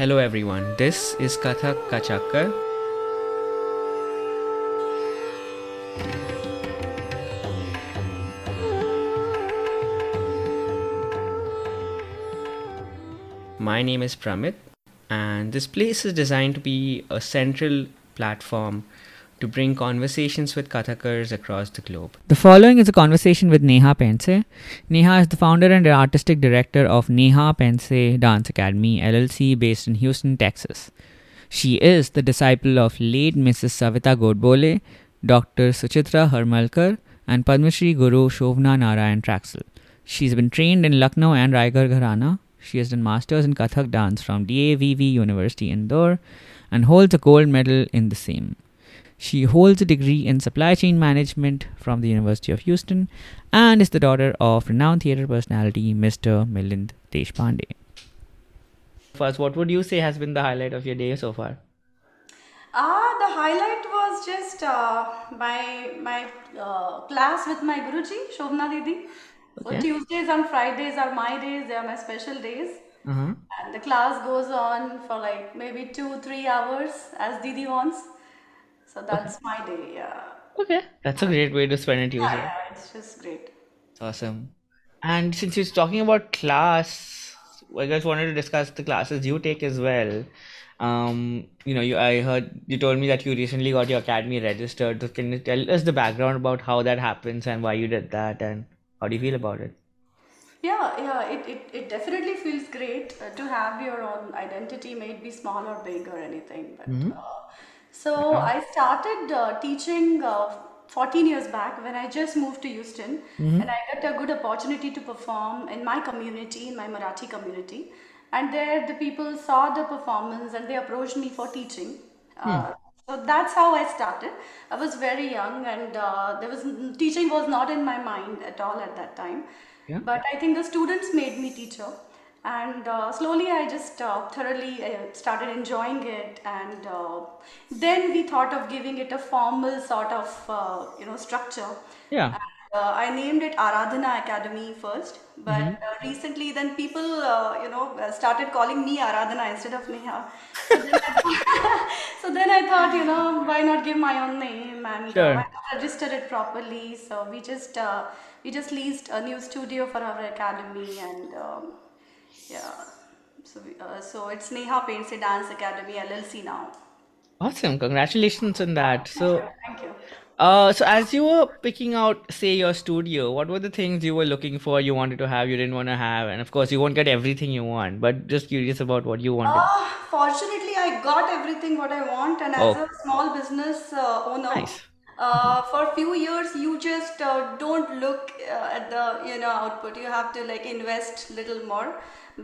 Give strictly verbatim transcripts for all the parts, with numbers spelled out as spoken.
Hello everyone, this is Kathak Kachakar. My name is Pramit, and this place is designed to be a central platform to bring conversations with Kathakars across the globe. The following is a conversation with Neha Pendse. Neha is the founder and artistic director of Neha Pendse Dance Academy L L C based in Houston, Texas. She is the disciple of late Missus Savita Godbole, Doctor Suchitra Harmalkar, and Padma Shri Guru Shovna Narayan Traxal. She's been trained in Lucknow and Raigarh Gharana. She has done masters in Kathak dance from D A V V University Indore and holds a gold medal in the same. She holds a degree in supply chain management from the University of Houston and is the daughter of renowned theatre personality Mister Milind Deshpande. First, what would you say has been the highlight of your day so far? Ah, the highlight was just uh, my my uh, class with my Guruji, Shovna Didi. Okay. So Tuesdays and Fridays are my days, they are my special days. Uh-huh. And the class goes on for like maybe two, three hours as Didi wants. So that's okay. My day, yeah. Okay, that's a great way to spend it usually. Yeah, yeah, it's just great. Awesome. And since you're talking about class, I guys wanted to discuss the classes you take as well. Um, you know, you I heard you told me that you recently got your academy registered. So can you tell us the background about how that happens and why you did that and how do you feel about it? Yeah, yeah, it, it, it definitely feels great uh, to have your own identity, may it be small or big or anything. But. Mm-hmm. uh, So I started uh, teaching uh, fourteen years back when I just moved to Houston, mm-hmm. and I got a good opportunity to perform in my community, in my Marathi community, and there the people saw the performance and they approached me for teaching. Uh, mm. So that's how I started. I was very young and uh, there was teaching was not in my mind at all at that time. Yeah. But I think the students made me teacher. And uh, slowly I just uh, thoroughly uh, started enjoying it, and uh, then we thought of giving it a formal sort of uh, you know structure. Yeah. And, uh, I named it Aradhana Academy first, but mm-hmm. uh, recently then people uh, you know started calling me Aradhana instead of Neha. So then, thought, so then I thought you know why not give my own name and sure. uh, register it properly. So we just uh, we just leased a new studio for our academy and. Um, Yeah, so uh, so it's Neha Pendse Dance Academy L L C now. Awesome, congratulations on that. So, thank you. Uh, so as you were picking out, say, your studio, what were the things you were looking for, you wanted to have, you didn't want to have, and of course you won't get everything you want, but just curious about what you wanted. Uh, fortunately, I got everything what I want, and as oh. a small business uh, owner, nice. Uh, for a few years, you just uh, don't look uh, at the you know output. You have to like invest little more.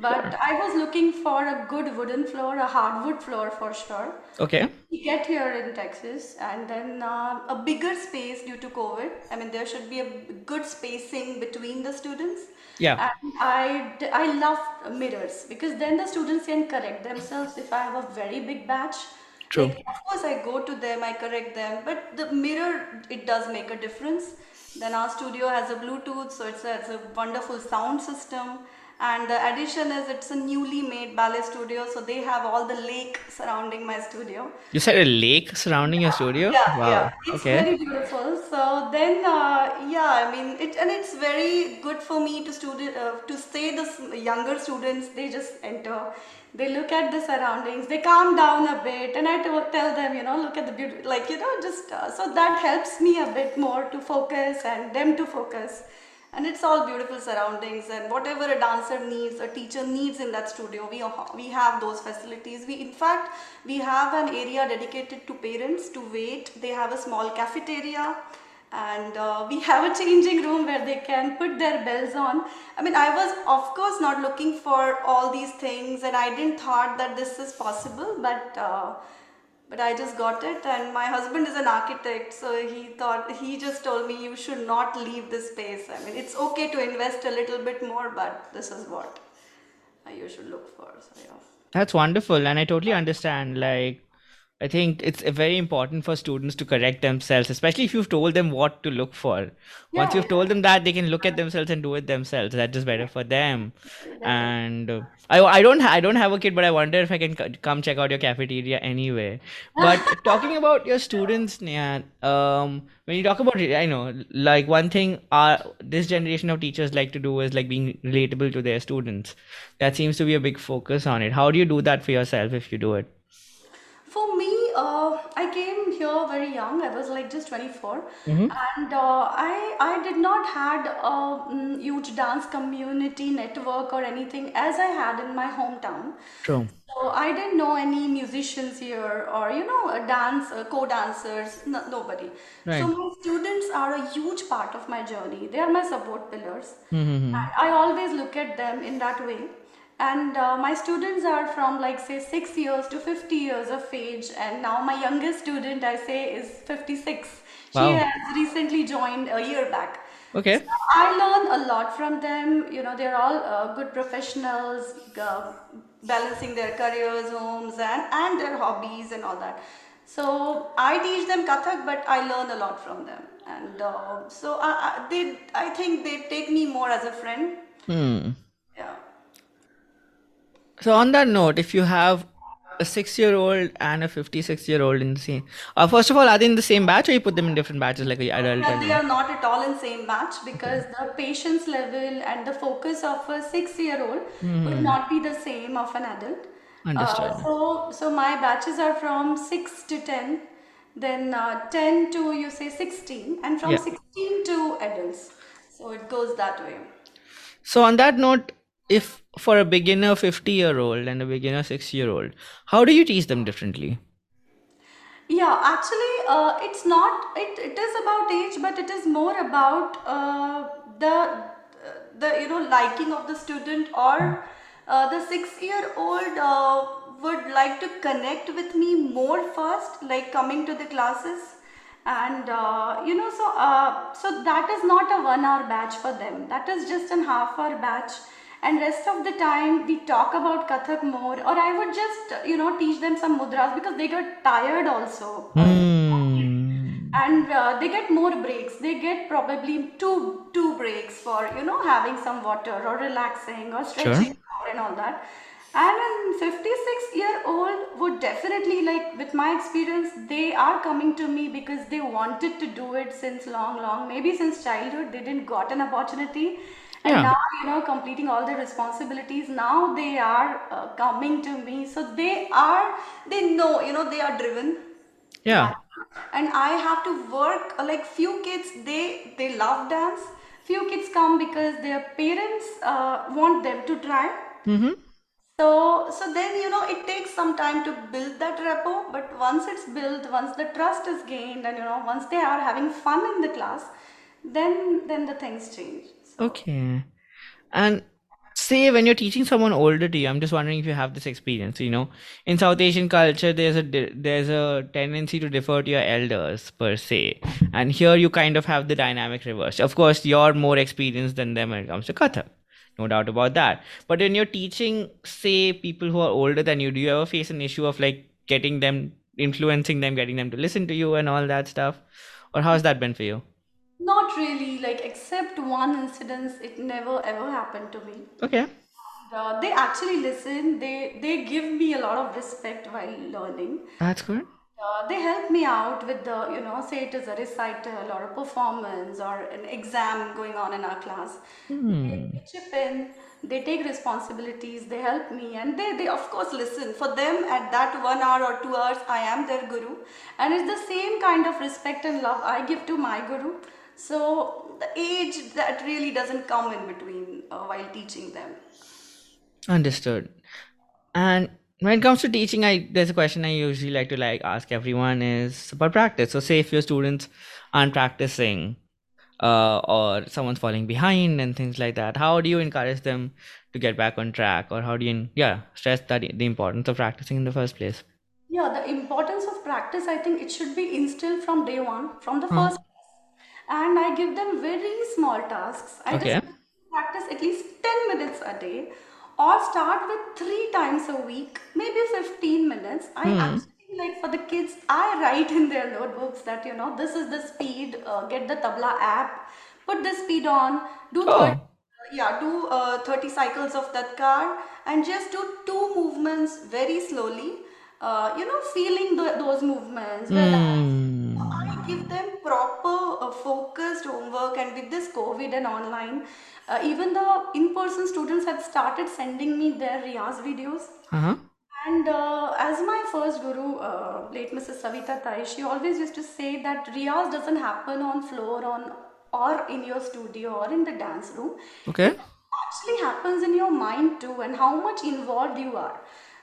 But sure. I was looking for a good wooden floor, a hardwood floor for sure. Okay. We get here in Texas, and then uh, a bigger space due to COVID. I mean, there should be a good spacing between the students. Yeah. And I I love mirrors because then the students can correct themselves if I have a very big batch. True. Like, of course, I go to them, I correct them, but the mirror, it does make a difference. Then our studio has a Bluetooth, so it's a, it's a wonderful sound system. And the addition is it's a newly made ballet studio, so they have all the lake surrounding my studio. You said a lake surrounding yeah. your studio? Yeah, wow. yeah. It's okay. very beautiful. So then, uh, yeah, I mean, it and it's very good for me to student uh, to say the younger students, they just enter. They look at the surroundings, they calm down a bit, and I t- tell them, you know, look at the beauty, like, you know, just, uh, so that helps me a bit more to focus and them to focus. And it's all beautiful surroundings, and whatever a dancer needs, a teacher needs in that studio, we we have those facilities. We in fact, we have an area dedicated to parents to wait. They have a small cafeteria, and uh, we have a changing room where they can put their bells on. I mean, I was of course not looking for all these things, and I didn't thought that this is possible, but. Uh, But I just got it, and my husband is an architect, so he thought, he just told me, you should not leave this space. I mean, it's okay to invest a little bit more, but this is what you should look for. So, yeah. That's wonderful, and I totally understand, like, I think it's very important for students to correct themselves, especially if you've told them what to look for. Yeah. Once you've told them that, they can look at themselves and do it themselves. That's just better for them. And uh, I, I don't I don't have a kid, but I wonder if I can c- come check out your cafeteria anyway. But talking about your students, Neha, um, when you talk about, I know, like one thing our, this generation of teachers like to do is like being relatable to their students. That seems to be a big focus on it. How do you do that for yourself if you do it? For me, uh, I came here very young. I was like just twenty-four, mm-hmm. and uh, I I did not had a huge dance community network or anything as I had in my hometown. True. So I didn't know any musicians here or you know a dance uh, co-dancers, no, nobody. Right. So my students are a huge part of my journey. They are my support pillars. Mm-hmm. And I always look at them in that way. And uh, my students are from like say six years to fifty years of age, and now my youngest student I say is fifty-six. Wow. She has recently joined a year back. Okay. So I learn a lot from them. You know, they're all uh, good professionals, uh, balancing their careers, homes, and, and their hobbies and all that. So I teach them Kathak, but I learn a lot from them, and uh, so I, I, they I think they take me more as a friend. Hmm. Yeah. So on that note, if you have a six-year-old and a fifty-six-year-old in the same, uh, first of all, are they in the same batch, or you put them in different batches like an adult? No, they are not at all in same batch because okay. the patience level and the focus of a six-year-old mm-hmm. would not be the same of an adult. Understood. Uh, so, so my batches are from six to ten, then uh, ten to you say sixteen, and from yeah. sixteen to adults. So it goes that way. So on that note, if for a beginner fifty year old and a beginner six year old, how do you teach them differently? Yeah, actually uh, it's not it, it is about age, but it is more about uh, the the you know liking of the student, or uh, the six year old uh, would like to connect with me more first, like coming to the classes. And uh, you know so uh, so that is not a one hour batch for them. That is just an half hour batch. And rest of the time we talk about Kathak more, or I would just, you know, teach them some mudras because they get tired also. Mm. And uh, they get more breaks. They get probably two two breaks for, you know, having some water or relaxing or stretching sure. and all that. And a fifty-six year old would definitely, like with my experience, they are coming to me because they wanted to do it since long, long, maybe since childhood. They didn't got an opportunity. And yeah. now, you know, completing all the responsibilities, now they are uh, coming to me. So they are, they know, you know, they are driven. Yeah. And I have to work, like few kids, they, they love dance. Few kids come because their parents uh, want them to try. Mm-hmm. So, so then, you know, it takes some time to build that rapport. But once it's built, once the trust is gained and, you know, once they are having fun in the class, then, then the things change. Okay. And say when you're teaching someone older to you, I'm just wondering if you have this experience, you know, in South Asian culture, there's a, there's a tendency to defer to your elders per se. And here you kind of have the dynamic reversed. Of course, you're more experienced than them when it comes to Kathak. No doubt about that. But when you're teaching, say, people who are older than you, do you ever face an issue of like getting them, influencing them, getting them to listen to you and all that stuff? Or how's that been for you? Not really, like except one incident, it never ever happened to me. Okay. And, uh, they actually listen. They they give me a lot of respect while learning. That's good. Uh, they help me out with the, you know, say it is a recital or a performance or an exam going on in our class. Hmm. They, they chip in. They take responsibilities. They help me, and they they of course listen. For them, at that one hour or two hours, I am their guru, and it's the same kind of respect and love I give to my guru. So the age, that really doesn't come in between uh, while teaching them. Understood. And when it comes to teaching, I there's a question I usually like to like ask everyone is about practice. So say if your students aren't practicing uh, or someone's falling behind and things like that, how do you encourage them to get back on track? Or how do you yeah stress that the importance of practicing in the first place? Yeah, the importance of practice, I think it should be instilled from day one, from the hmm. first. And I give them very small tasks. I okay. just practice at least ten minutes a day, or start with three times a week, maybe fifteen minutes. I hmm. actually like for the kids, I write in their notebooks that, you know, this is the speed, uh, get the tabla app, put the speed on, do oh. yeah, do uh, thirty cycles of Tatkar and just do two movements very slowly, uh, you know, feeling the, those movements. Mm. I give them proper uh, focused homework, and with this COVID and online, uh, even the in-person students have started sending me their Riyaz videos. Uh-huh. And uh, as my first guru, uh, late Missus Savita Tai, she always used to say that Riyaz doesn't happen on floor, on or in your studio or in the dance room. Okay. It actually happens in your mind too, and how much involved you are.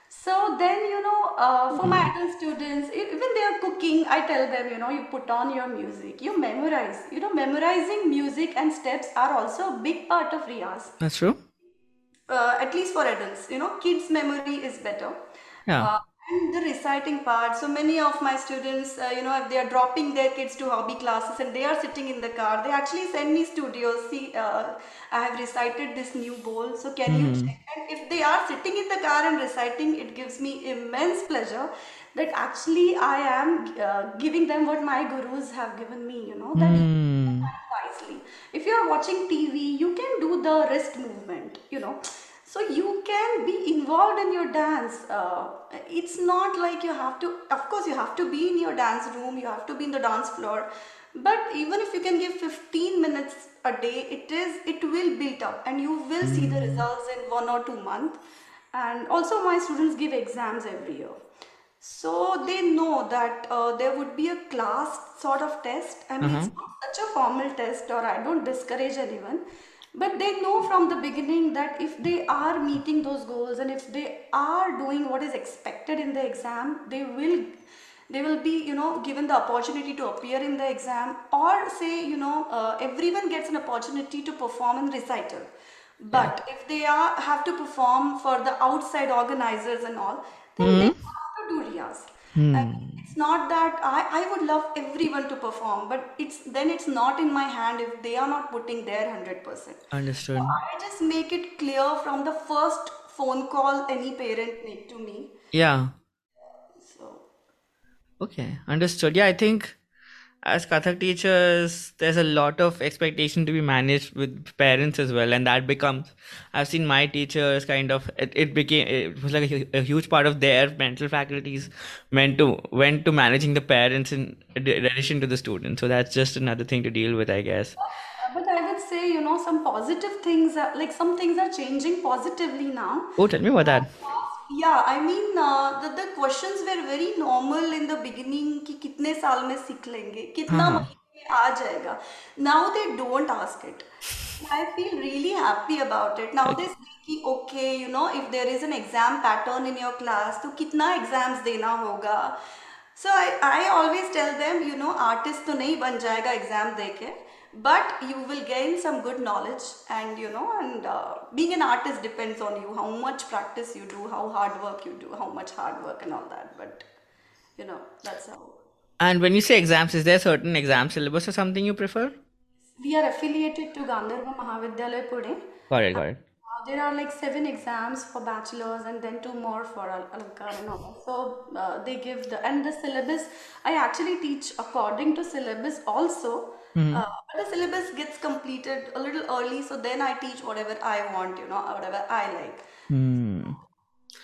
So then, you know, uh, for my adult students, even they are cooking, I tell them, you know, you put on your music, you memorize. You know, memorizing music and steps are also a big part of Riyaz. That's true. Uh, at least for adults, you know, kids' memory is better. Yeah. Uh, and the reciting part. So many of my students, uh, you know, if they are dropping their kids to hobby classes and they are sitting in the car, they actually send me studios. See, uh, I have recited this new bowl. So can mm. you check? And if they are sitting in the car and reciting, it gives me immense pleasure that actually I am uh, giving them what my gurus have given me, you know, that mm. wisely. If you are watching T V, you can do the wrist movement, you know. So you can be involved in your dance. Uh, it's not like you have to, of course you have to be in your dance room, you have to be in the dance floor. But even if you can give fifteen minutes a day, it is, it will build up and you will see the results in one or two months. And also my students give exams every year. So they know that uh, there would be a class sort of test. I mean, uh-huh. it's not such a formal test, or I don't discourage anyone. But they know from the beginning that if they are meeting those goals and if they are doing what is expected in the exam, they will they will be, you know, given the opportunity to appear in the exam, or say, you know, uh, everyone gets an opportunity to perform in recital. But yeah. if they are have to perform for the outside organizers and all, then mm-hmm. they have to do Riyaz. Hmm. And it's not that I, I would love everyone to perform, but it's then it's not in my hand if they are not putting their one hundred percent. Understood. So I just make it clear from the first phone call any parent made to me. Yeah. So. Okay, understood. Yeah, I think as Kathak teachers, there's a lot of expectation to be managed with parents as well. And that becomes, I've seen my teachers kind of, it, it became, it was like a, a huge part of their mental faculties went to, went to managing the parents in addition to the students. So that's just another thing to deal with, I guess. But I would say, you know, some positive things, are, like some things are changing positively now. Oh, tell me about that. Yeah, I mean, uh, the, the questions were very normal in the beginning, ki kitne saal mein seekh lenge, kitna mahine mein aa jayega. Now they don't ask it. I feel really happy about it. Now okay. they say, ki, okay, you know, if there is an exam pattern in your class, to kitna exams dena hoga. So I, I always tell them, you know, artist to nahi ban jayega exam deke. But you will gain some good knowledge, and you know, and uh, being an artist depends on you, how much practice you do, how hard work you do, how much hard work and all that. But you know, that's how. And when you say exams, is there certain exam syllabus or something you prefer? We are affiliated to Gandharva Mahavidyalaya Pune. Got it, got it. Uh, there are like seven exams for bachelors and then two more for Alankar and all. So uh, they give the, and the syllabus, I actually teach according to syllabus also. Mm-hmm. Uh, but the syllabus gets completed a little early, so then I teach whatever I want, you know, whatever I like. Mm.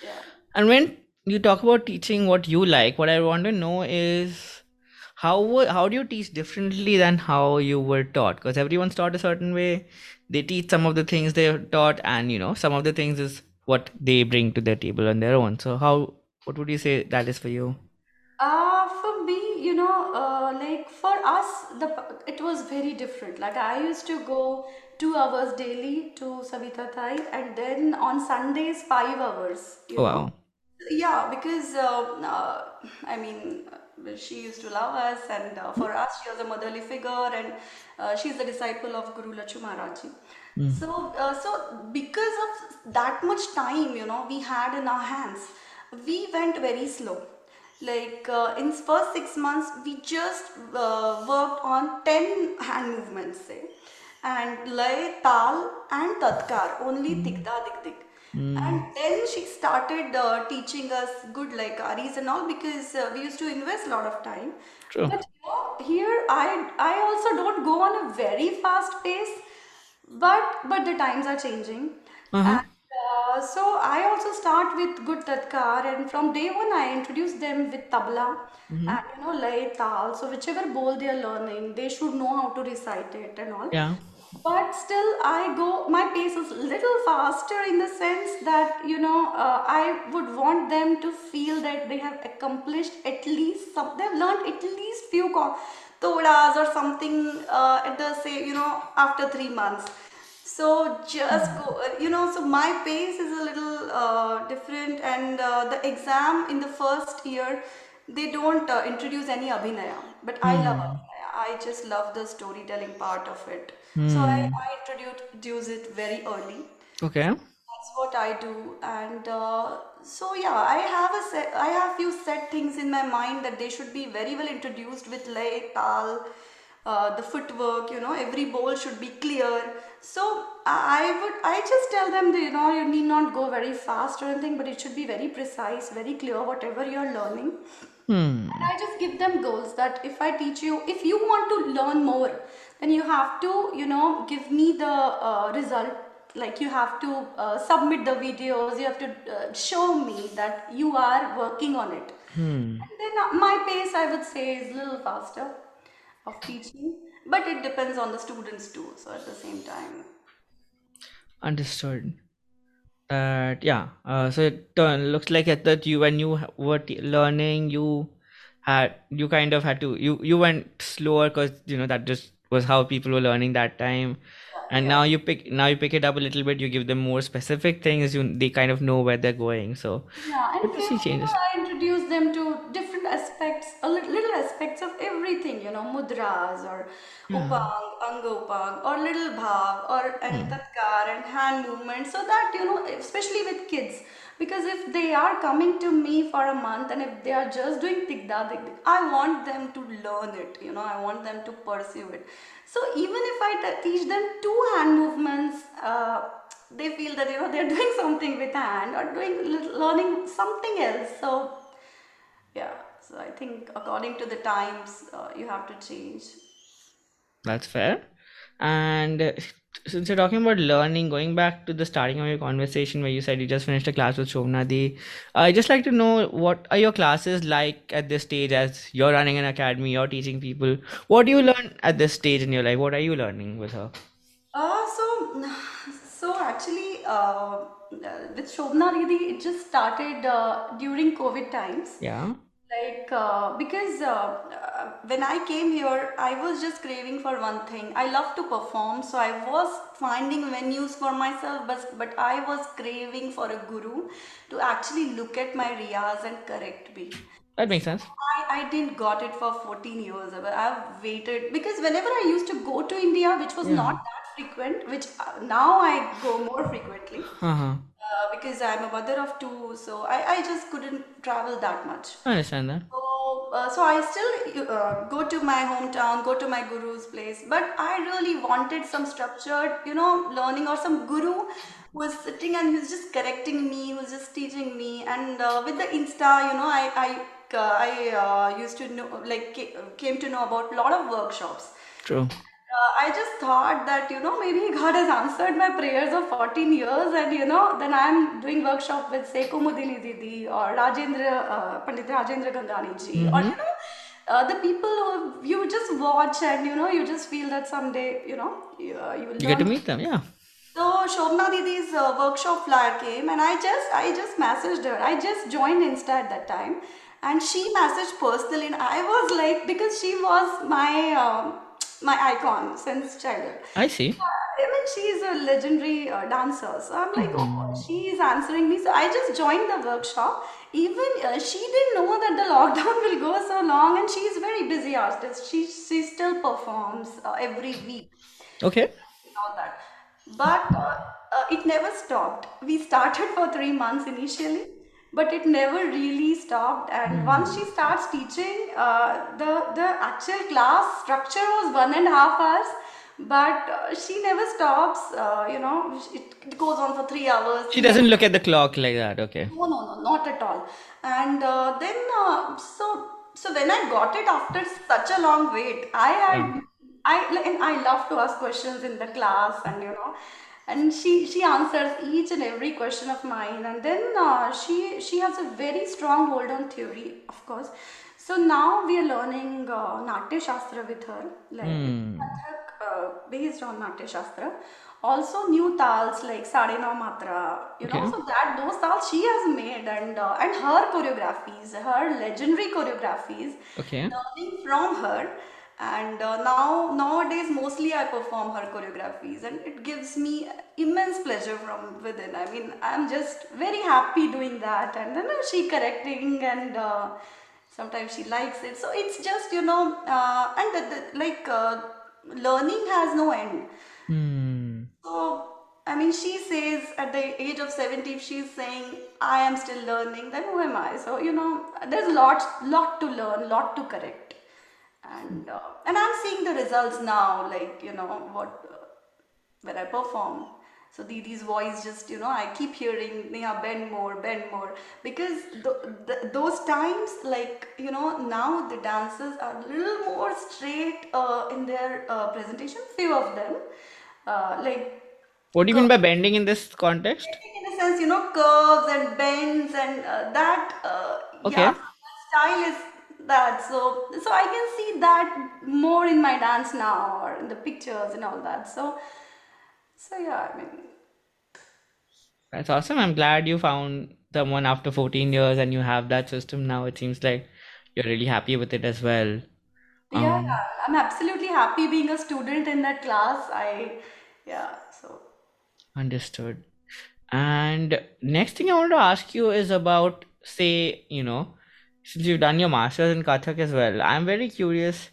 Yeah. And when you talk about teaching what you like, what I want to know is how how do you teach differently than how you were taught? Because everyone's taught a certain way. They teach some of the things they're taught, and you know, some of the things is what they bring to their table on their own. So how, what would you say that is for you? Uh, for me, you know, uh, like for us, the it was very different. Like I used to go two hours daily to Savita Thai, and then on Sundays, five hours. You wow. know? Yeah, because, uh, uh, I mean, she used to love us, and uh, for us, she was a motherly figure, and uh, she's a disciple of Guru Lachu Maharaj. Mm. So, uh, so because of that much time, you know, we had in our hands, we went very slow. Like uh, in first six months, we just uh, worked on ten hand movements, say, and lay, tal, and tatkar, only tikda dik dik. Mm. And then she started uh, teaching us good Laikaris and all, because uh, we used to invest a lot of time. True. But you know, here I I also don't go on a very fast pace, but but the times are changing. Uh-huh. And uh, so I also start with good Tatkar, and from day one I introduce them with tabla mm-hmm. and you know lay tal. So whichever bowl they are learning, they should know how to recite it and all. Yeah. But still I go, my pace is little faster in the sense that, you know, uh, I would want them to feel that they have accomplished at least some, they've learned at least few todas or something uh, at the, say, you know, after three months. So just go, you know, so my pace is a little uh, different, and uh, the exam in the first year, they don't uh, introduce any Abhinaya, but I mm. love Abhinaya. I just love the storytelling part of it. Mm. So I, I introduce it very early. Okay. So that's what I do. And uh, so yeah, I have a set, I have few set things in my mind that they should be very well introduced with lay, tal, uh, the footwork, you know, every bowl should be clear. So I would, I just tell them that, you know, you need not go very fast or anything, but it should be very precise, very clear, whatever you're learning. Hmm. And I just give them goals that if I teach you, if you want to learn more, then you have to, you know, give me the uh, result. Like you have to uh, submit the videos, you have to uh, show me that you are working on it. Hmm. And then my pace, I would say, is a little faster of teaching, but it depends on the students too. So at the same time. Understood. Uh, yeah, uh, so it uh, looks like at that you when you were t- learning, you had you kind of had to you you went slower because you know that just was how people were learning that time, and yeah. now you pick now you pick it up a little bit. You give them more specific things. You they kind of know where they're going. So yeah, and they, you know, I introduce them to different aspects, a little, little aspects of everything. You know, mudras or yeah. upang, angupang, or little bhav, or and hmm. tatkar and hand movement. So that you know, especially with kids, because if they are coming to me for a month and if they are just doing tikda, tikda, I want them to learn it. You know, I want them to pursue it. So even if I t- teach them two hand movements, uh, they feel that, you know, they're doing something with hand or doing learning something else. So, yeah. So I think according to the times, uh, you have to change. That's fair. And uh, since you're talking about learning, going back to the starting of your conversation where you said you just finished a class with Shovna Didi, I'd just like to know, what are your classes like at this stage as you're running an academy, you're teaching people? What do you learn at this stage in your life? What are you learning with her? Uh, so, so actually, uh, with Shovna Didi, it just started uh, during COVID times. Yeah. Like, uh, because uh, uh, when I came here, I was just craving for one thing. I love to perform, so I was finding venues for myself, but, but I was craving for a guru to actually look at my riyas and correct me. That makes sense. I, I didn't got it for fourteen years. I've waited, because whenever I used to go to India, which was yeah. not that frequent, which now I go more frequently. Uh-huh. Uh, because I'm a mother of two, so I, I just couldn't travel that much. I understand that. So, uh, so I still uh, go to my hometown, go to my guru's place. But I really wanted some structured, you know, learning, or some guru who was sitting and who's just correcting me, who's just teaching me. And uh, with the Insta, you know, I I, uh, I uh, used to know, like came to know about a lot of workshops. True. Uh, I just thought that, you know, maybe God has answered my prayers of fourteen years, and, you know, then I'm doing workshop with Sekumudini Didi or Rajendra, uh, Pandit Rajendra Gangani ji, mm-hmm. or, you know, uh, the people who you just watch and, you know, you just feel that someday, you know, you, uh, you will You learn. Get to meet them, yeah. So Shovna Didi's uh, workshop flyer came, and I just, I just messaged her. I just joined Insta at that time, and she messaged personally, and I was like, because she was my... Um, my icon since childhood. I see. Uh, I mean, she is a legendary uh, dancer. So I'm like, oh, oh, she is answering me. So I just joined the workshop. Even uh, she didn't know that the lockdown will go so long, and she is very busy artist. She she still performs uh, every week. Okay. And all that. But uh, uh, it never stopped. We started for three months initially, but it never really stopped. And mm. once she starts teaching, uh, the the actual class structure was one and a half hours, But she never stops, uh, you know, it, it goes on for three hours. She doesn't look at the clock like that, okay. No, no, no, not at all. And uh, then, uh, so so when I got it after such a long wait, I had, mm. I and I love to ask questions in the class and, you know, and she, she answers each and every question of mine. And then uh, she, she has a very strong hold on theory, of course. So now we are learning uh, Natya Shastra with her, like mm. Kathak, uh, based on Natya Shastra. Also new tals like Sadena Matra, you okay. know, so that those tals she has made, and uh, and her choreographies, her legendary choreographies, okay. learning from her. And uh, now nowadays mostly I perform her choreographies, and it gives me immense pleasure from within. I mean, I'm just very happy doing that, and then uh, she correcting and. Uh, Sometimes she likes it. So it's just, you know, uh, and the, the, like uh, learning has no end. Mm. So, I mean, she says at the age of seventy, if she's saying, I am still learning, then who am I? So, you know, there's lot, lot to learn, lot to correct. And, uh, and I'm seeing the results now, like, you know, what, uh, where I perform. So Didi's voice just, you know, I keep hearing Neha, bend more, bend more. Because th th those times, like, you know, now the dancers are a little more straight uh, in their uh, presentation, few of them. Uh, like. What do you mean by bending in this context? Bending in the sense, you know, curves and bends and uh, that, uh, okay. yeah, style is that. So, so I can see that more in my dance now, or in the pictures and all that. So. So yeah, I mean, that's awesome. I'm glad you found someone after fourteen years and you have that system now. It seems like you're really happy with it as well. Yeah, um, I'm absolutely happy being a student in that class. I, yeah, so. Understood. And next thing I want to ask you is about, say, you know, since you've done your master's in Kathak as well, I'm very curious,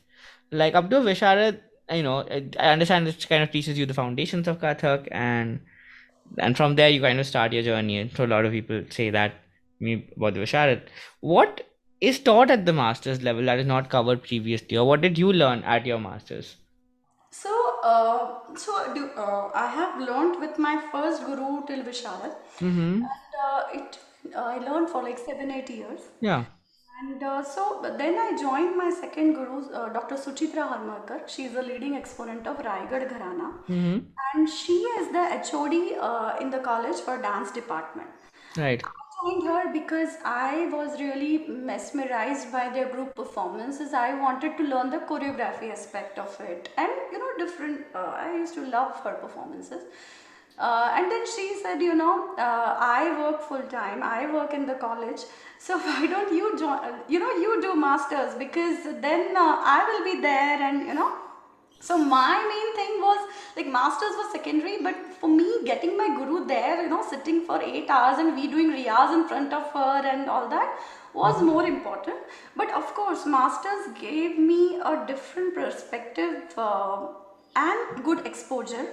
like up to Visharad, you know, I understand it kind of teaches you the foundations of Kathak, and and from there you kind of start your journey. So a lot of people say that me about the Visharad. What is taught at the master's level that is not covered previously, or what did you learn at your master's? So, uh, so do, uh, I have learned with my first guru till Visharad, mm-hmm. and uh, it uh, I learned for like seven, eight years. Yeah. And uh, so then I joined my second guru, uh, Doctor Suchitra Harmalkar. She is a leading exponent of Raigarh Gharana. Mm-hmm. And she is the H O D uh, in the college for dance department. Right. I joined her because I was really mesmerized by their group performances. I wanted to learn the choreography aspect of it. And, you know, different, uh, I used to love her performances. Uh, and then she said, you know, uh, I work full time, I work in the college, so why don't you join, you know, you do masters, because then uh, I will be there, and you know. So my main thing was, like, masters was secondary, but for me getting my guru there, you know, sitting for eight hours and we doing riyas in front of her and all that was more important. But of course, masters gave me a different perspective uh, and good exposure.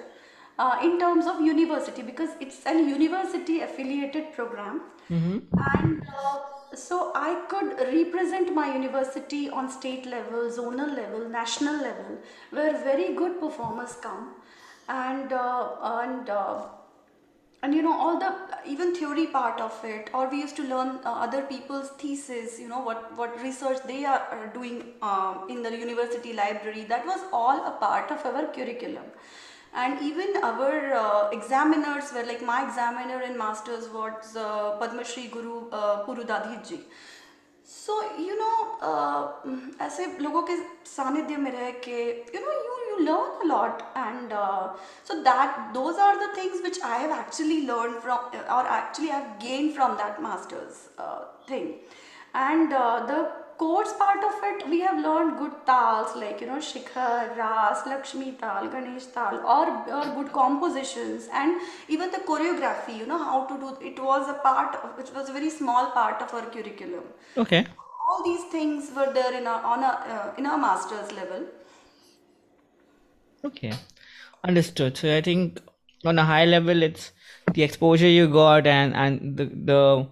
Uh, in terms of university, because it's an university affiliated program, mm-hmm. and uh, so I could represent my university on state level, zonal level, national level, where very good performers come, and uh, and uh, and you know, all the even theory part of it, or we used to learn uh, other people's thesis, you know, what what research they are, are doing uh, in the university library. That was all a part of our curriculum. And even our uh, examiners were, like, my examiner in masters was uh, Padma Shri Guru uh, Purudadhi ji. So, you know, uh, aise logo ke sanidhya mein reh ke, you know, you, you learn a lot. And uh, so that those are the things which I have actually learned from, or actually I have gained from that masters uh, thing. And uh, the course part of it, we have learned good tals, like, you know, Shikhar, Ras, Lakshmi tal, Ganesh tal, or, or good compositions, and even the choreography, you know, how to do it was a part of, which was a very small part of our curriculum. Okay. All these things were there in our, on our, uh, in our master's level. Okay. Understood. So I think on a high level, it's the exposure you got, and, and the, the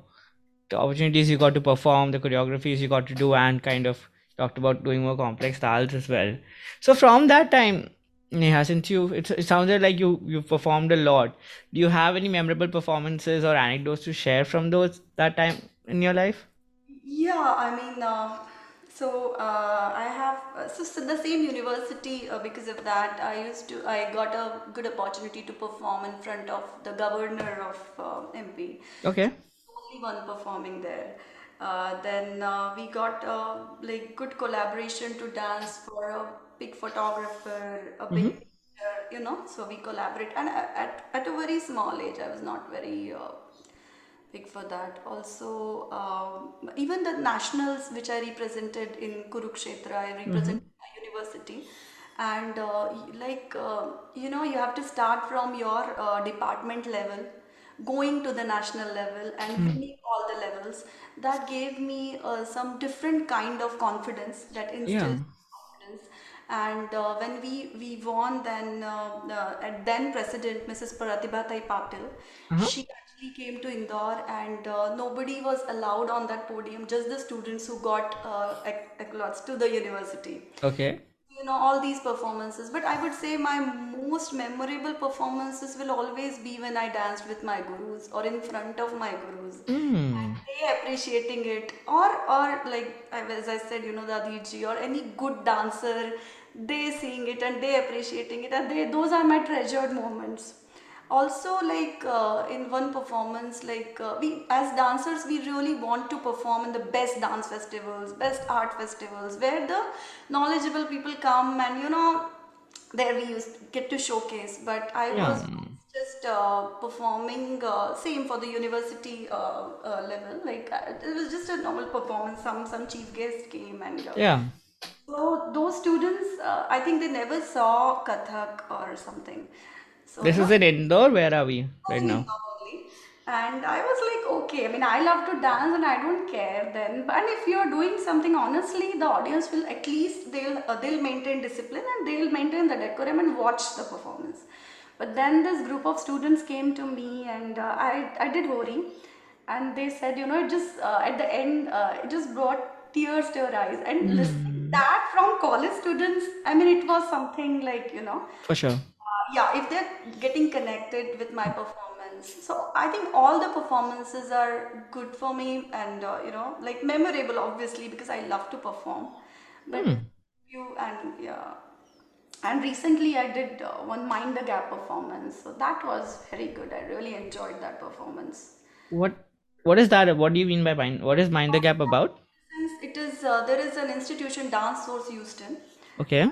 the opportunities you got to perform, the choreographies you got to do, and kind of talked about doing more complex styles as well. So from that time, Neha, since you, it, it sounded like you you performed a lot. Do you have any memorable performances or anecdotes to share from those that time in your life? Yeah, I mean, uh, so uh, I have uh, so, so the same university. Uh, because of that, I used to I got a good opportunity to perform in front of the governor of uh, M P. Okay. Only one performing there. Uh, then uh, we got uh, like good collaboration to dance for a big photographer, a big Mhm. picture, you know. So we collaborate, and a- at at a very small age, I was not very uh, big for that. Also, um, even the nationals which I represented in Kurukshetra, I represented Mhm. my university. And uh, y- like uh, you know, you have to start from your uh, department level, going to the national level, and Mm. winning all the levels. That gave me uh, some different kind of confidence. That Yeah. instills confidence. And uh, when we we won, then uh, uh, at then president Missus Pratibha Tai Patil, Uh-huh. she actually came to Indore, and uh, nobody was allowed on that podium. Just the students who got uh, acc- accolades to the university. Okay. You know, all these performances. But I would say my most memorable performances will always be when I danced with my gurus or in front of my gurus, Mm. and they appreciating it, or or like I- as I said, you know, the Adiji or any good dancer, they seeing it and they appreciating it, and they those are my treasured moments. Also, like uh, in one performance, like uh, we as dancers, we really want to perform in the best dance festivals, best art festivals, where the knowledgeable people come, and you know, there we used get to showcase. But I Yeah. was just uh, performing uh, same for the university uh, uh, level. Like uh, it was just a normal performance. Some some chief guest came, and uh, Yeah. so those students, uh, I think they never saw Kathak or something. So This is no, in Indore. Where are we right only now? normally. And I was like, okay, I mean, I love to dance and I don't care then. But if you're doing something honestly, the audience will at least they'll uh, they'll maintain discipline, and they'll maintain the decorum and watch the performance. But then this group of students came to me, and uh, I I did Hori, and they said, you know, it just uh, at the end, uh, it just brought tears to her eyes. And listening Mm. that from college students, I mean, it was something like, you know, For sure. uh, yeah, if they're getting connected with my performance. So I think all the performances are good for me, and uh, you know, like memorable, obviously, because I love to perform. But Mm. you and yeah, and recently I did uh, one Mind the Gap performance. So that was very good. I really enjoyed that performance. What What is that? What do you mean by mind? What is Mind the Gap about? Since it is uh, there is an institution, Dance Source Houston. Okay.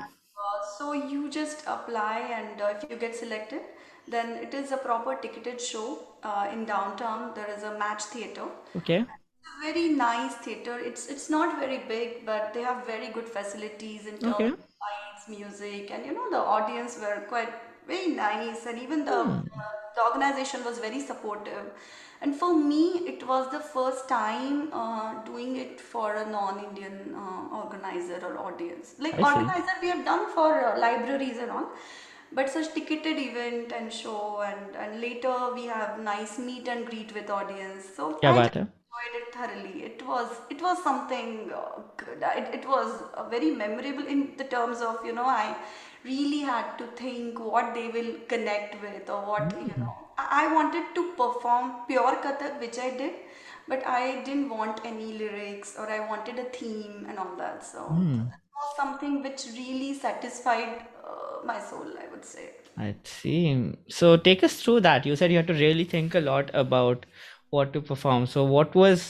Uh, so you just apply, and uh, if you get selected, then it is a proper ticketed show uh, in downtown. There is a match theater. Okay. It's a very nice theater. It's it's not very big, but they have very good facilities in terms Okay. of lights, music, and you know, the audience were quite very nice, and even the uh, Hmm. the organization was very supportive. And for me, it was the first time uh, doing it for a non-Indian uh, organizer or audience. Like I see. organizer, we have done for uh, libraries and all, but such ticketed event and show, and and later we have nice meet and greet with audience. So क्या I बात है? enjoyed it thoroughly. It was it was something uh, good. I- It, it was uh, very memorable in the terms of, you know, I really had to think what they will connect with, or what, you Mm. know. I I wanted to perform pure Kathak, which I did, but I didn't want any lyrics, or I wanted a theme and all that. So so Mm. that was something which really satisfied uh, my soul, I would say. I see. So take us through that. You said you had to really think a lot about what to perform. So what was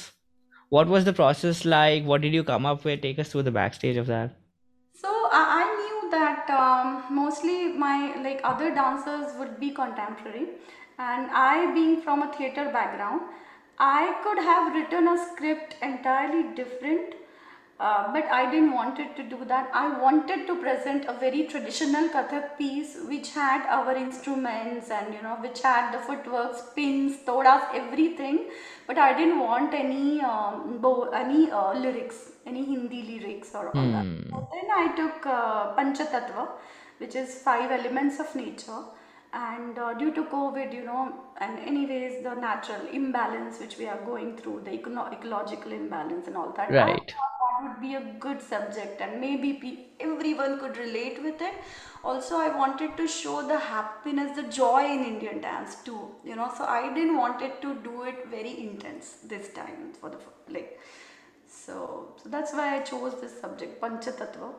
what was the process like? What did you come up with? Take us through the backstage of that. So I, I knew that um, mostly my like other dancers would be contemporary, and I, being from a theater background, I could have written a script entirely different, uh, but I didn't wanted to do that. I wanted to present a very traditional Kathak piece which had our instruments, and you know, which had the footwork, pins, todas, everything. But I didn't want any um, bo- any uh, lyrics, any Hindi lyrics or all that. Hmm. Then I took uh, Panchatatva, which is five elements of nature. And uh, due to COVID, you know, and anyways, the natural imbalance which we are going through, the econo- ecological imbalance and all that, I Right. would be a good subject and maybe everyone could relate with it. Also, I wanted to show the happiness, the joy in Indian dance too, you know, so I didn't want it to do it very intense this time for the like. So, so that's why I chose this subject, Panchatatva.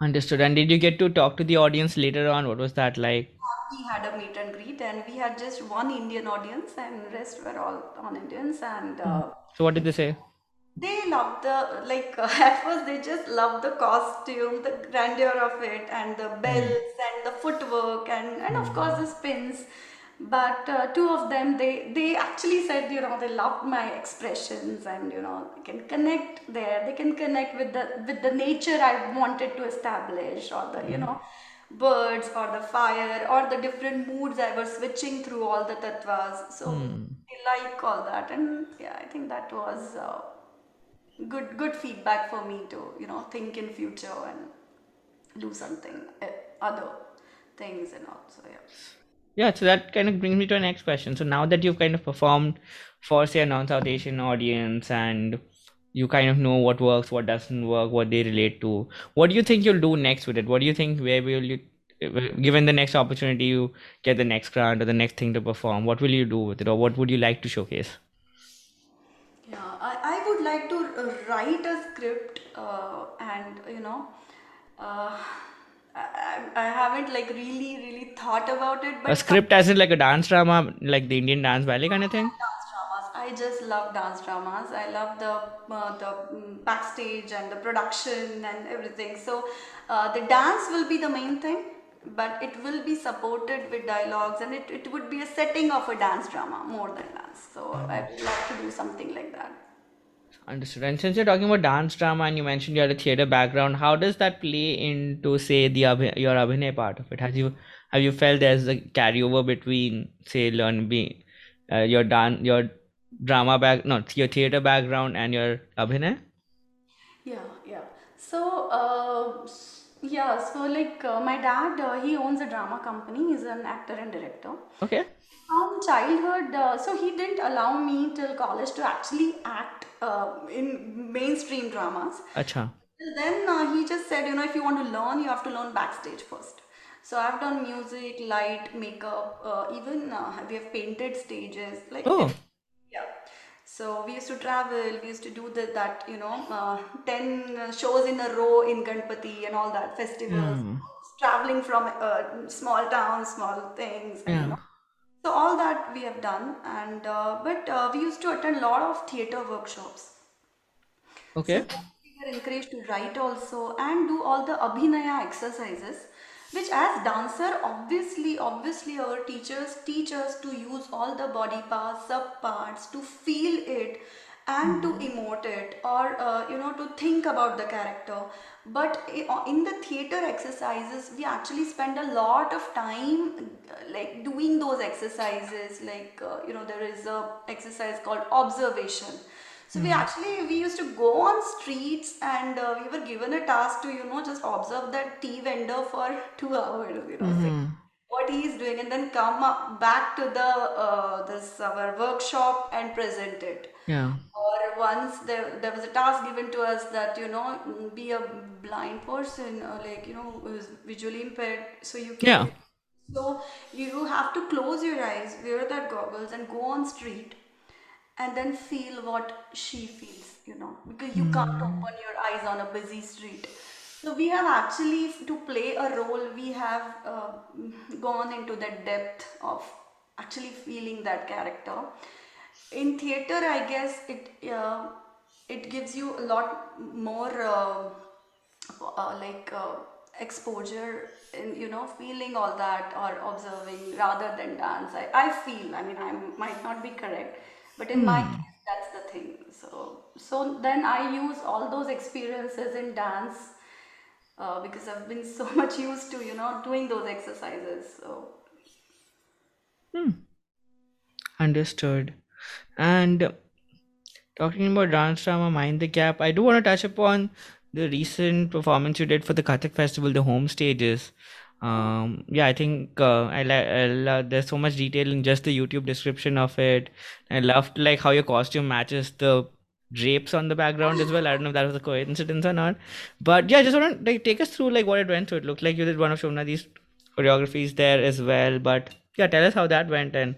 Understood. And did you get to talk to the audience later on? What was that like? We had a meet and greet and we had just one Indian audience and rest were all non-Indians and... Uh, so what did they say? They loved the, like uh, at first they just loved the costume, the grandeur of it and the bells and the footwork and, and of course the spins. But uh, two of them, they, they actually said, you know, they loved my expressions and, you know, they can connect there. They can connect with the, with the nature I wanted to establish or the, you know, birds or the fire or the different moods I was switching through all the tattvas. So mm. they like all that. And yeah, I think that was uh, good, good feedback for me to, you know, think in future and do something, uh, other things and also, yeah. Yeah, so that kind of brings me to the next question. So now that you've kind of performed for, say, a non-South Asian audience and you kind of know what works, what doesn't work, what they relate to, what do you think you'll do next with it? What do you think, where will you, given the next opportunity, you get the next grant or the next thing to perform, what will you do with it or what would you like to showcase? Yeah, I, I would like to write a script uh, and, you know, uh, I, I haven't like really really thought about it, but a script as in like a dance drama, like the Indian dance ballet kind of thing. Dance dramas. I just love dance dramas. I love the uh, the backstage and the production and everything. So uh, the dance will be the main thing, but it will be supported with dialogues and it, it would be a setting of a dance drama more than dance. So I would love to do something like that. Understood. And since you're talking about dance drama and you mentioned you had a theatre background, how does that play into, say, the your abhinay part of it? Have you have you felt there's a carryover between, say, learn being uh, your dan your drama back no your theatre background and your abhinay? Yeah, yeah. So uh, yeah, so like uh, my dad, uh, he owns a drama company. He's an actor and director. Okay. From childhood, uh, so he didn't allow me till college to actually act uh, in mainstream dramas. Achha. Then uh, he just said, you know, if you want to learn, you have to learn backstage first. So I've done music, light, makeup, uh, even uh, we have painted stages. Like, oh. Yeah. So we used to travel, we used to do the, that, you know, uh, ten shows in a row in Ganpati and all that, festivals. Mm. Traveling from uh, small towns, small things. Yeah. You know. So all that we have done, and uh, but uh, we used to attend a lot of theatre workshops. Okay. So we were encouraged to write also and do all the abhinaya exercises, which as dancer, obviously, obviously our teachers teach us to use all the body parts, sub parts, to feel it and to emote it or, uh, you know, to think about the character. But in the theatre exercises, we actually spend a lot of time like doing those exercises. Like, uh, you know, there is a exercise called observation. So mm-hmm. we actually, we used to go on streets and uh, we were given a task to, you know, just observe that tea vendor for two hours, you know. Mm-hmm. so, what he is doing, and then come up back to the uh, this our workshop and present it. Yeah. Or once there, there was a task given to us that, you know, be a blind person or like, you know, who's visually impaired. So you can, yeah. So you have to close your eyes, wear that goggles and go on street and then feel what she feels, you know, because you mm. can't open your eyes on a busy street. So we have actually, to play a role, we have uh, gone into the depth of actually feeling that character. In theatre, I guess it uh, it gives you a lot more uh, uh, like uh, exposure in, you know, feeling all that or observing rather than dance. I, I feel, I mean, I might not be correct, but in mm. my case, that's the thing. So, so then I use all those experiences in dance. Uh, because I've been so much used to, you know, doing those exercises. So, hmm. Understood. And talking about dance drama, Mind the Gap, I do want to touch upon the recent performance you did for the Kathak Festival, the home stages. Um, yeah, I think uh, I, I uh, there's so much detail in just the YouTube description of it. I loved like how your costume matches the drapes on the background as well. I don't know if that was a coincidence or not. But yeah, just want to like take us through like what it went through. It looked like you did one of Shobna's choreographies there as well. But yeah, tell us how that went. And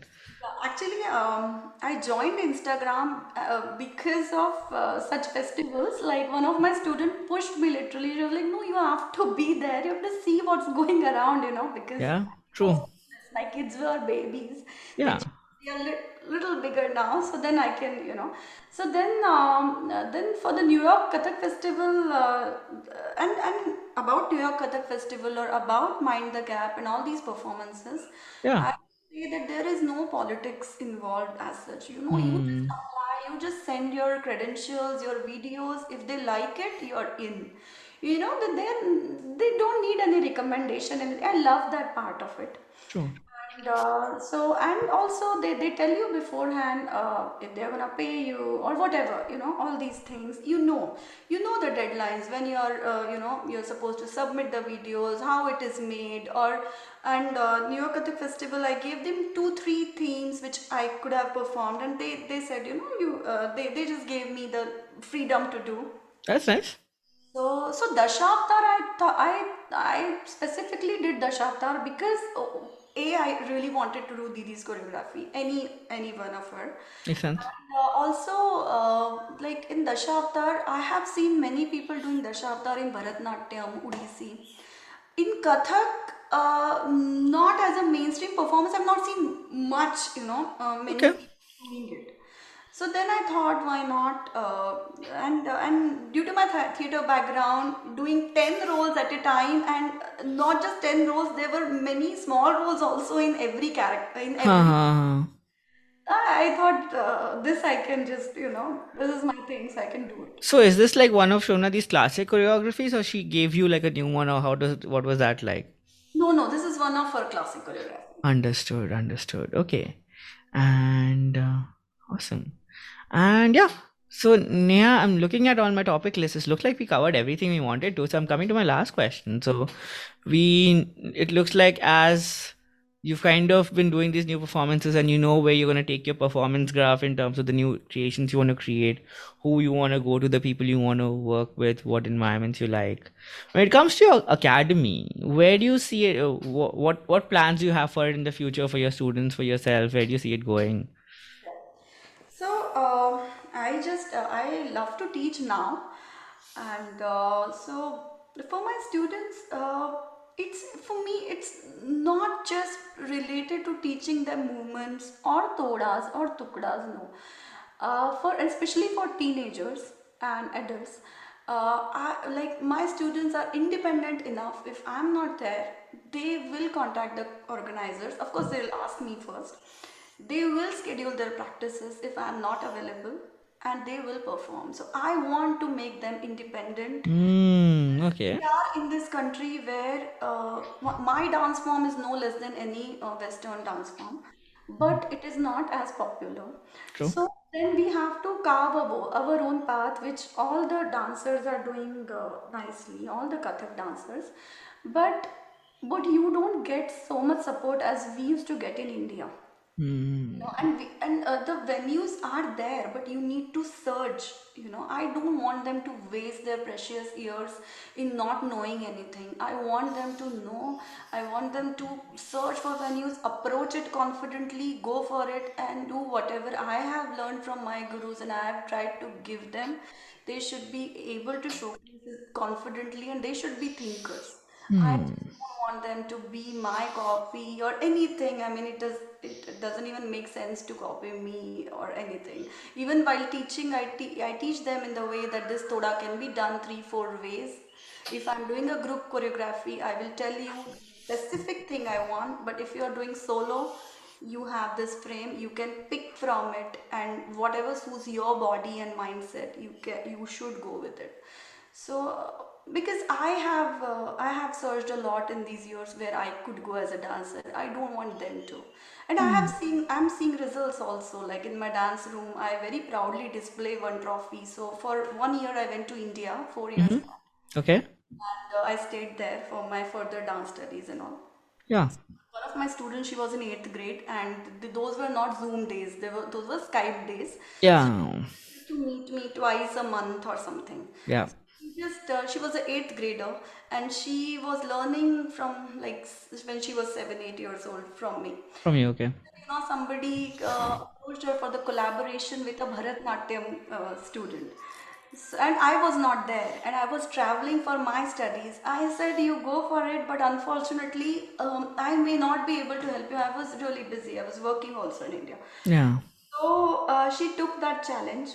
actually, um, I joined Instagram uh, because of uh, such festivals. Like one of my students pushed me literally. She was like, "No, you have to be there. You have to see what's going around." You know, because yeah, true. My kids were babies. Yeah. Which, they are li- little bigger now, so then I can, you know. So then, um, then for the New York Kathak Festival, uh, and and about New York Kathak Festival or about Mind the Gap and all these performances, yeah. I would say that there is no politics involved as such. You know, mm. you just apply, you just send your credentials, your videos. If they like it, you're in. You know that they they don't need any recommendation, and I love that part of it. Sure. And uh, so and also they, they tell you beforehand uh, if they're gonna pay you or whatever, you know, all these things, you know you know the deadlines when you're uh, you know you're supposed to submit the videos, how it is made. Or and uh, New York Kathak Festival, I gave them two three themes which I could have performed, and they they said, you know, you uh, they, they just gave me the freedom to do. That's nice. So, so Dashavatar, I, th- I I specifically did Dashavatar because oh, A, I really wanted to do Didi's choreography, any any one of her. Makes sense. And, uh, also, uh, like in Dashavatar, I have seen many people doing Dashavatar in Bharatnatyam, Odissi. In Kathak, uh, not as a mainstream performance, I've not seen much, you know, uh, many okay. people doing it. So then I thought, why not? Uh, and uh, and due to my th- theatre background, doing ten roles at a time, and not just ten roles, there were many small roles also in every character. In every, uh-huh. I thought uh, this I can just, you know, this is my thing, so I can do it. So is this like one of Shobna's classic choreographies, or she gave you like a new one, or how does what was that like? No, no, this is one of her classic choreographies. Understood, understood. Okay, and uh, awesome. And yeah, so Neha, I'm looking at all my topic lists. It looks like we covered everything we wanted to. So I'm coming to my last question. So we, it looks like as you've kind of been doing these new performances and you know where you're going to take your performance graph in terms of the new creations you want to create, who you want to go to, the people you want to work with, what environments you like. When it comes to your academy, where do you see it? What, what, what plans do you have for it in the future for your students, for yourself? Where do you see it going? Uh, I just, uh, I love to teach now, and uh, so for my students, uh, it's, for me, it's not just related to teaching them movements or todas or tukdas, no. Uh, for, especially for teenagers and adults, uh, I, like my students are independent enough. If I'm not there, they will contact the organizers. Of course, they'll ask me first. They will schedule their practices if I am not available, and they will perform. So I want to make them independent. Mm, okay. We are in this country where uh, my dance form is no less than any uh, Western dance form, but it is not as popular. True. So then we have to carve our own path, which all the dancers are doing uh, nicely, all the Kathak dancers. But, but you don't get so much support as we used to get in India. Mm. You know, and we, and uh, the venues are there, but you need to search. You know, I don't want them to waste their precious years in not knowing anything. I want them to know. I want them to search for venues, approach it confidently, go for it, and do whatever I have learned from my gurus and I have tried to give them. They should be able to showcase it confidently, and they should be thinkers. Mm. I don't want them to be my copy or anything. I mean, it does. It doesn't even make sense to copy me or anything. Even while teaching, I, te- I teach them in the way that this toda can be done three, four ways. If I'm doing a group choreography, I will tell you specific thing I want. But if you're doing solo, you have this frame, you can pick from it, and whatever suits your body and mindset, you can, you should go with it. So, because I have uh, I have searched a lot in these years where I could go as a dancer. I don't want them to, and mm. I have seen I'm seeing results also. Like in my dance room, I very proudly display one trophy. So for one year, I went to India, four years. Mm-hmm. Now. Okay. And uh, I stayed there for my further dance studies and all. Yeah. So one of my students, she was in eighth grade, and th- those were not Zoom days. They were those were Skype days. Yeah. So, used to meet me twice a month or something. Yeah. Just uh, she was an eighth grader, and she was learning from like when she was seven, eight years old from me. From you, okay. You know, somebody uh, approached her for the collaboration with a Bharatnatyam uh, student. So, and I was not there, and I was traveling for my studies. I said, you go for it, but unfortunately, um, I may not be able to help you. I was really busy. I was working also in India. Yeah. So uh, she took that challenge.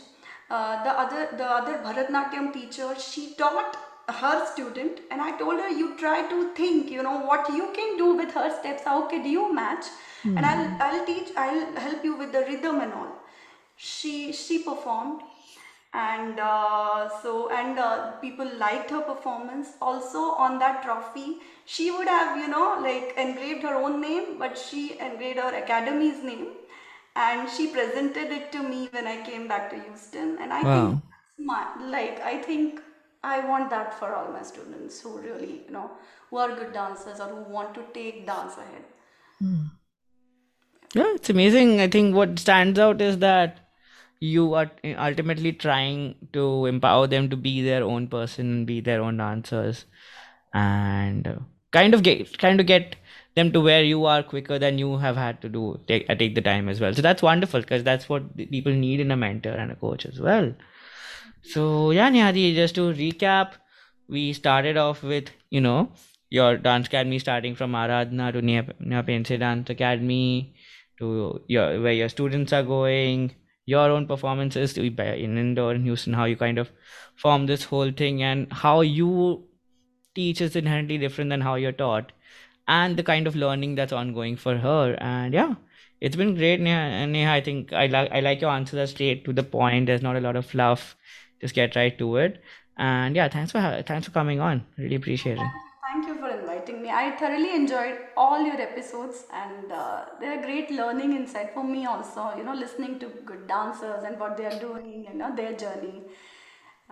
Uh, the other the other Bharatnatyam teacher, she taught her student, and I told her, you try to think, you know, what you can do with her steps, how could you match, mm. and I'll I'll teach, I'll help you with the rhythm and all. She she performed, and uh, so and uh, people liked her performance. Also on that trophy, she would have, you know, like engraved her own name, but she engraved her academy's name. And she presented it to me when I came back to Houston, and I wow. think that's my, like I think I want that for all my students who really, you know, who are good dancers or who want to take dance ahead. Hmm. Yeah, it's amazing. I think what stands out is that you are ultimately trying to empower them to be their own person, be their own dancers, and kind of get kind of get. them to where you are quicker than you have had to do take, take the time as well. So that's wonderful, because that's what people need in a mentor and a coach as well. So yeah, Nihadi, just to recap, we started off with, you know, your dance academy, starting from Aradhana to Neha Pendse Dance Academy to your, where your students are going, your own performances to be in Indore and Houston, how you kind of form this whole thing, and how you teach is inherently different than how you're taught, and the kind of learning that's ongoing for her. And yeah, it's been great, Neha. Neha, I think I like I like your answers are straight to the point. There's not a lot of fluff. Just get right to it. And yeah, thanks for ha- thanks for coming on. Really appreciate it. Thank you for inviting me. I thoroughly enjoyed all your episodes, and uh, they're great learning insight for me also. You know, listening to good dancers and what they are doing, you know, their journey,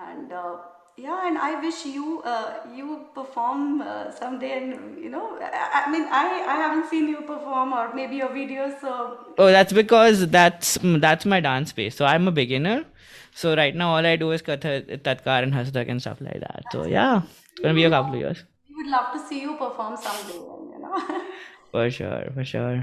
and. Uh, Yeah, and I wish you uh, you perform uh, someday, and you know, I, I mean, I, I haven't seen you perform or maybe your videos. So oh, that's because that's that's my dance space. So I'm a beginner. So right now, all I do is Kathak, Tatkar, and Hastak and stuff like that. So yeah, it's gonna be a couple of years. We would love to see you perform someday, you know. For sure, for sure.